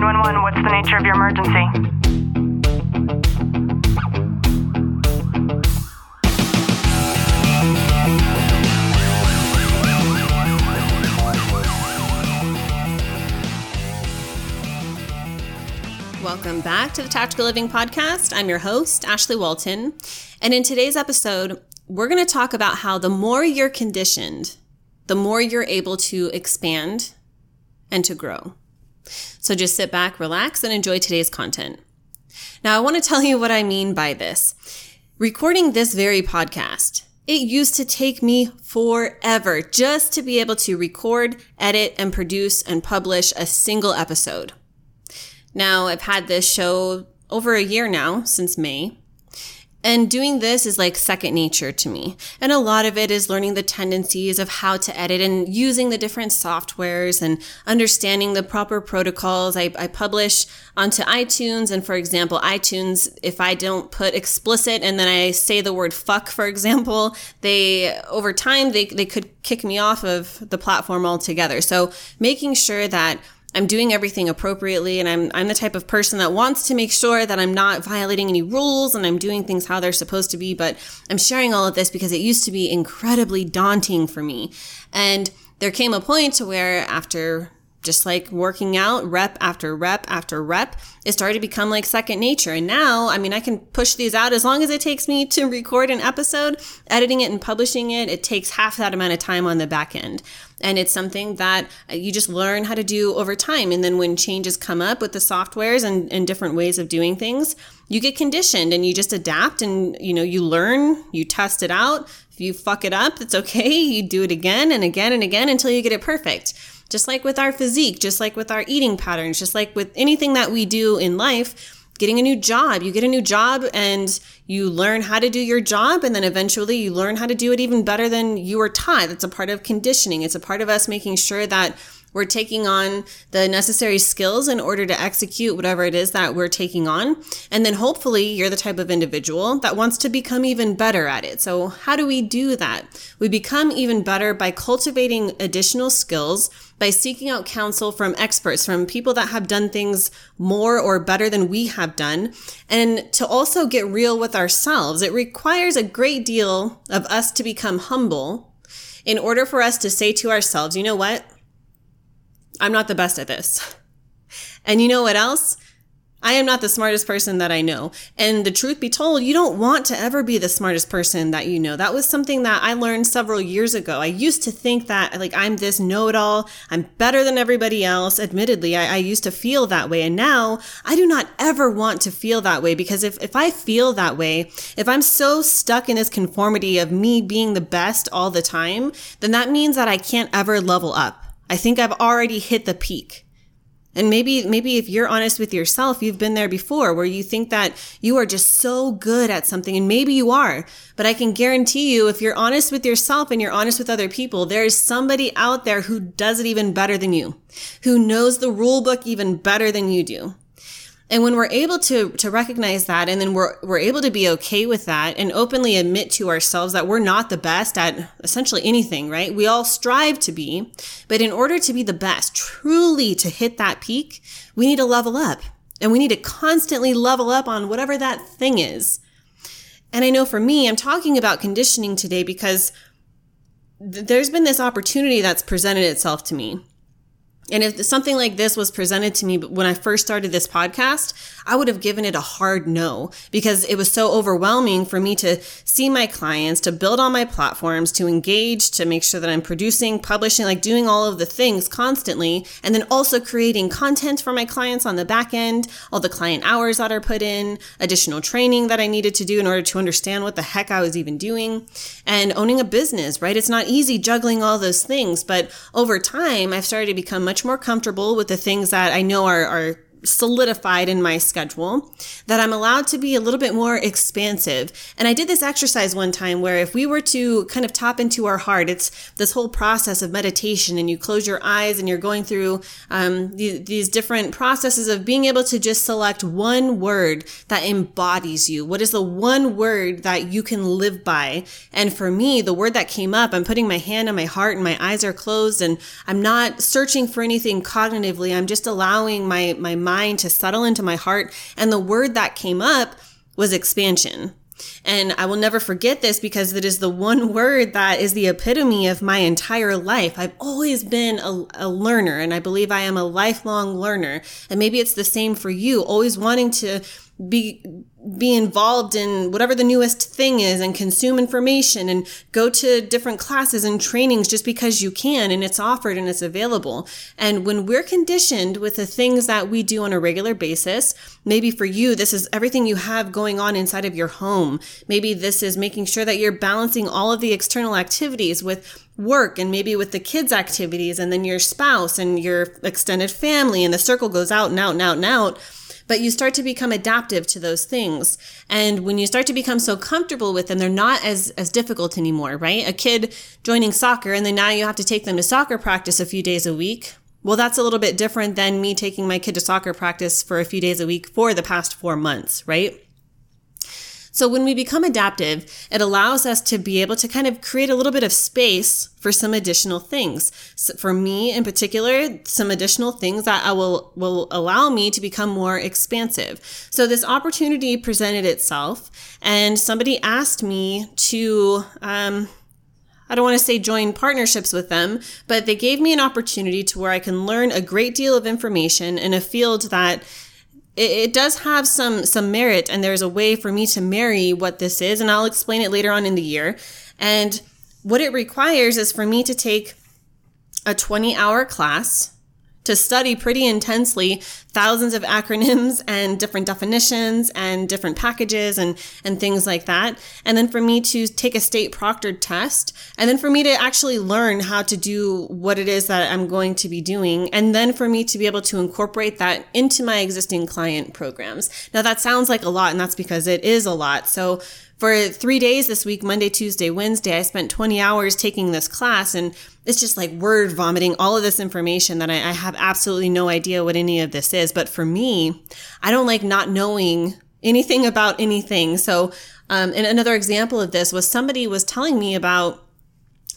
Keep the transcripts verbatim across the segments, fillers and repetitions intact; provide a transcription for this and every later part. nine one one, what's the nature of your emergency? Welcome back to the Tactical Living Podcast. I'm your host, Ashley Walton. And in today's episode, we're going to talk about how the more you're conditioned, the more you're able to expand and to grow. So just sit back, relax, and enjoy today's content. Now, I want to tell you what I mean by this. Recording this very podcast, it used to take me forever just to be able to record, edit, and produce and publish a single episode. Now, I've had this show over a year now, since May, and doing this is like second nature to me. And a lot of it is learning the tendencies of how to edit and using the different softwares and understanding the proper protocols. I, I publish onto iTunes, and for example, iTunes, if I don't put explicit and then I say the word fuck, for example, they, over time, they, they could kick me off of the platform altogether. So making sure that I'm doing everything appropriately, and I'm I'm the type of person that wants to make sure that I'm not violating any rules and I'm doing things how they're supposed to be, but I'm sharing all of this because it used to be incredibly daunting for me. And there came a point to where after just like working out, rep after rep after rep, it started to become like second nature. And now, I mean, I can push these out as long as it takes me to record an episode. Editing it and publishing it, it takes half that amount of time on the back end. And it's something that you just learn how to do over time. And then when changes come up with the softwares and, and different ways of doing things, you get conditioned and you just adapt and, you know, you learn, you test it out. If you fuck it up, it's okay. You do it again and again and again until you get it perfect. Just like with our physique, just like with our eating patterns, just like with anything that we do in life, getting a new job, you get a new job and you learn how to do your job. And then eventually you learn how to do it even better than you were taught. That's a part of conditioning. It's a part of us making sure that we're taking on the necessary skills in order to execute whatever it is that we're taking on. And then hopefully you're the type of individual that wants to become even better at it. So how do we do that? We become even better by cultivating additional skills, by seeking out counsel from experts, from people that have done things more or better than we have done, and to also get real with ourselves. It requires a great deal of us to become humble in order for us to say to ourselves, you know what? I'm not the best at this. And you know what else? I am not the smartest person that I know. And the truth be told, you don't want to ever be the smartest person that you know. That was something that I learned several years ago. I used to think that like I'm this know-it-all. I'm better than everybody else. Admittedly, I, I used to feel that way. And now I do not ever want to feel that way, because if, if I feel that way, if I'm so stuck in this conformity of me being the best all the time, then that means that I can't ever level up. I think I've already hit the peak. And maybe, maybe if you're honest with yourself, you've been there before where you think that you are just so good at something, and maybe you are, but I can guarantee you, if you're honest with yourself and you're honest with other people, there is somebody out there who does it even better than you, who knows the rule book even better than you do. And when we're able to, to recognize that, and then we're, we're able to be okay with that and openly admit to ourselves that we're not the best at essentially anything, right? We all strive to be, but in order to be the best, truly to hit that peak, we need to level up, and we need to constantly level up on whatever that thing is. And I know for me, I'm talking about conditioning today because th- there's been this opportunity that's presented itself to me. And if something like this was presented to me when I first started this podcast, I would have given it a hard no, because it was so overwhelming for me to see my clients, to build on my platforms, to engage, to make sure that I'm producing, publishing, like doing all of the things constantly. And then also creating content for my clients on the back end, all the client hours that are put in, additional training that I needed to do in order to understand what the heck I was even doing, and owning a business, right? It's not easy juggling all those things, but over time, I've started to become much more comfortable with the things that I know are, are solidified in my schedule, that I'm allowed to be a little bit more expansive. And I did this exercise one time where if we were to kind of tap into our heart, it's this whole process of meditation, and you close your eyes and you're going through um, th- these different processes of being able to just select one word that embodies you. What is the one word that you can live by? And for me, the word that came up, I'm putting my hand on my heart and my eyes are closed and I'm not searching for anything cognitively. I'm just allowing my, my mind mind to settle into my heart. And the word that came up was expansion. And I will never forget this because it is the one word that is the epitome of my entire life. I've always been a, a learner, and I believe I am a lifelong learner. And maybe it's the same for you, always wanting to be be involved in whatever the newest thing is and consume information and go to different classes and trainings just because you can and it's offered and it's available. And when we're conditioned with the things that we do on a regular basis, maybe for you, this is everything you have going on inside of your home. Maybe this is making sure that you're balancing all of the external activities with work and maybe with the kids' activities and then your spouse and your extended family, and the circle goes out and out and out and out. But you start to become adaptive to those things. And when you start to become so comfortable with them, they're not as, as difficult anymore, right? A kid joining soccer, and then now you have to take them to soccer practice a few days a week. Well, that's a little bit different than me taking my kid to soccer practice for a few days a week for the past four months, right? So when we become adaptive, it allows us to be able to kind of create a little bit of space for some additional things. So for me in particular, some additional things that I will, will allow me to become more expansive. So this opportunity presented itself, and somebody asked me to, um, I don't want to say join partnerships with them, but they gave me an opportunity to where I can learn a great deal of information in a field that it does have some some merit, and there's a way for me to marry what this is, and I'll explain it later on in the year. And what it requires is for me to take a twenty-hour class to study pretty intensely thousands of acronyms and different definitions and different packages and, and things like that. And then for me to take a state proctored test, and then for me to actually learn how to do what it is that I'm going to be doing. And then for me to be able to incorporate that into my existing client programs. Now that sounds like a lot, and that's because it is a lot. So for three days this week, Monday, Tuesday, Wednesday, I spent twenty hours taking this class, and it's just like word vomiting all of this information that I, I have absolutely no idea what any of this is. But for me, I don't like not knowing anything about anything. So, um, and another example of this was somebody was telling me about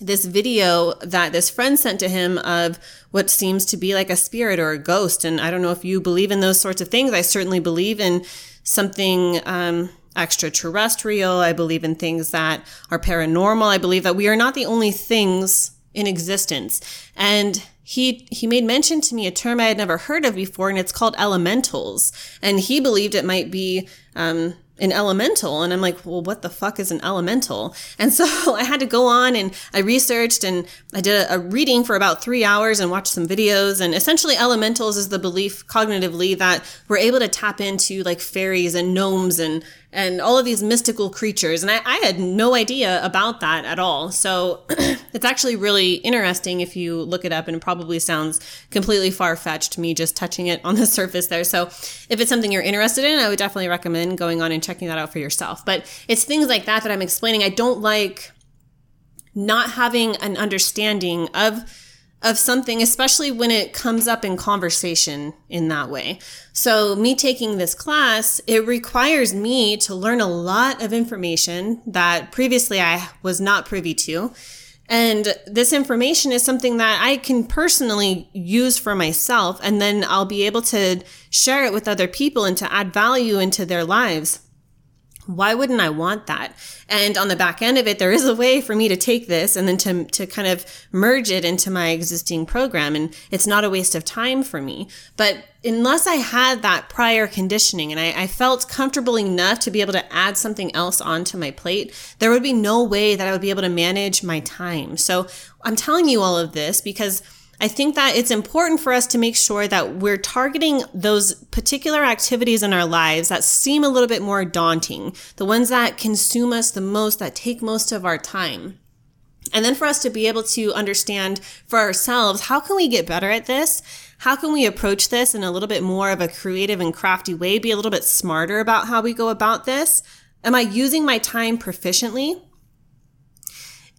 this video that this friend sent to him of what seems to be like a spirit or a ghost. And I don't know if you believe in those sorts of things. I certainly believe in something, um, extraterrestrial. I believe in things that are paranormal. I believe that we are not the only things in existence. And he he made mention to me a term I had never heard of before, and it's called elementals. And he believed it might be um an elemental. And I'm like, well, what the fuck is an elemental? And so I had to go on and I researched, and I did a reading for about three hours and watched some videos. And essentially elementals is the belief cognitively that we're able to tap into like fairies and gnomes and, and all of these mystical creatures. And I, I had no idea about that at all. So it's actually really interesting if you look it up, and it probably sounds completely far-fetched to me just touching it on the surface there. So if it's something you're interested in, I would definitely recommend going on and checking that out for yourself. But it's things like that that I'm explaining. I don't like not having an understanding of of something, especially when it comes up in conversation in that way. So me taking this class, it requires me to learn a lot of information that previously I was not privy to. And this information is something that I can personally use for myself, and then I'll be able to share it with other people and to add value into their lives. Why wouldn't I want that? And on the back end of it, there is a way for me to take this and then to to kind of merge it into my existing program. And it's not a waste of time for me. But unless I had that prior conditioning and I, I felt comfortable enough to be able to add something else onto my plate, there would be no way that I would be able to manage my time. So I'm telling you all of this because I think that it's important for us to make sure that we're targeting those particular activities in our lives that seem a little bit more daunting, the ones that consume us the most, that take most of our time. And then for us to be able to understand for ourselves, how can we get better at this? How can we approach this in a little bit more of a creative and crafty way, be a little bit smarter about how we go about this? Am I using my time proficiently?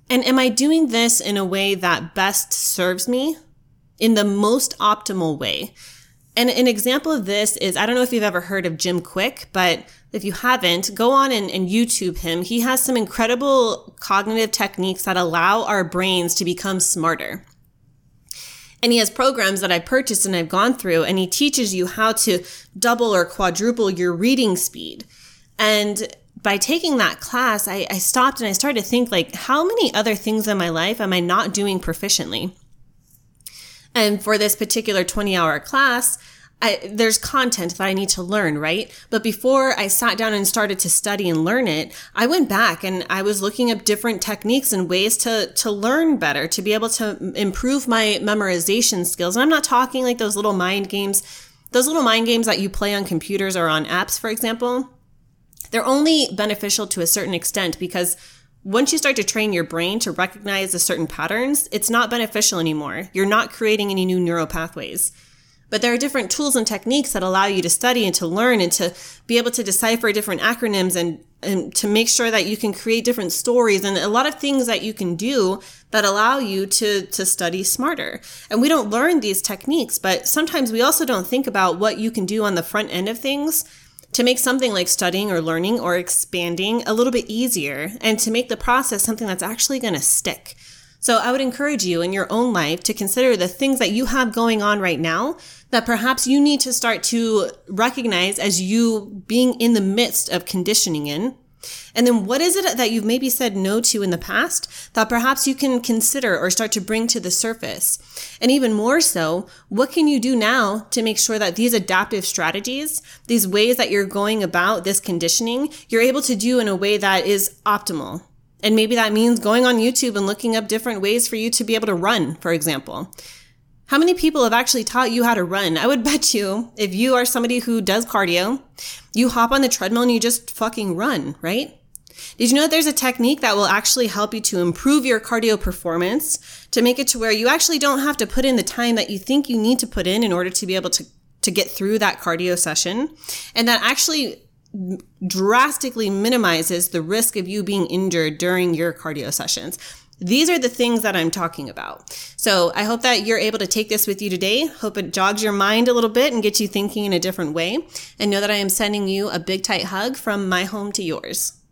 And am I doing this in a way that best serves me? In the most optimal way. And an example of this is, I don't know if you've ever heard of Jim Kwik, but if you haven't, go on and, and YouTube him. He has some incredible cognitive techniques that allow our brains to become smarter. And he has programs that I purchased and I've gone through, and he teaches you how to double or quadruple your reading speed. And by taking that class, I, I stopped and I started to think, like, how many other things in my life am I not doing proficiently? And for this particular twenty-hour class, I, there's content that I need to learn, right? But before I sat down and started to study and learn it, I went back and I was looking up different techniques and ways to to learn better, to be able to improve my memorization skills. And I'm not talking like those little mind games, those little mind games that you play on computers or on apps, for example. They're only beneficial to a certain extent, because once you start to train your brain to recognize the certain patterns, it's not beneficial anymore. You're not creating any new neural pathways. But there are different tools and techniques that allow you to study and to learn and to be able to decipher different acronyms and, and to make sure that you can create different stories and a lot of things that you can do that allow you to, to study smarter. And we don't learn these techniques, but sometimes we also don't think about what you can do on the front end of things to make something like studying or learning or expanding a little bit easier, and to make the process something that's actually going to stick. So I would encourage you in your own life to consider the things that you have going on right now that perhaps you need to start to recognize as you being in the midst of conditioning in. And then what is it that you've maybe said no to in the past that perhaps you can consider or start to bring to the surface? And even more so, what can you do now to make sure that these adaptive strategies, these ways that you're going about this conditioning, you're able to do in a way that is optimal? And maybe that means going on YouTube and looking up different ways for you to be able to run, for example. How many people have actually taught you how to run? I would bet you, if you are somebody who does cardio, you hop on the treadmill and you just fucking run, right? Did you know that there's a technique that will actually help you to improve your cardio performance, to make it to where you actually don't have to put in the time that you think you need to put in in order to be able to, to get through that cardio session? And that actually drastically minimizes the risk of you being injured during your cardio sessions. These are the things that I'm talking about. So I hope that you're able to take this with you today. Hope it jogs your mind a little bit and gets you thinking in a different way. And know that I am sending you a big tight hug from my home to yours.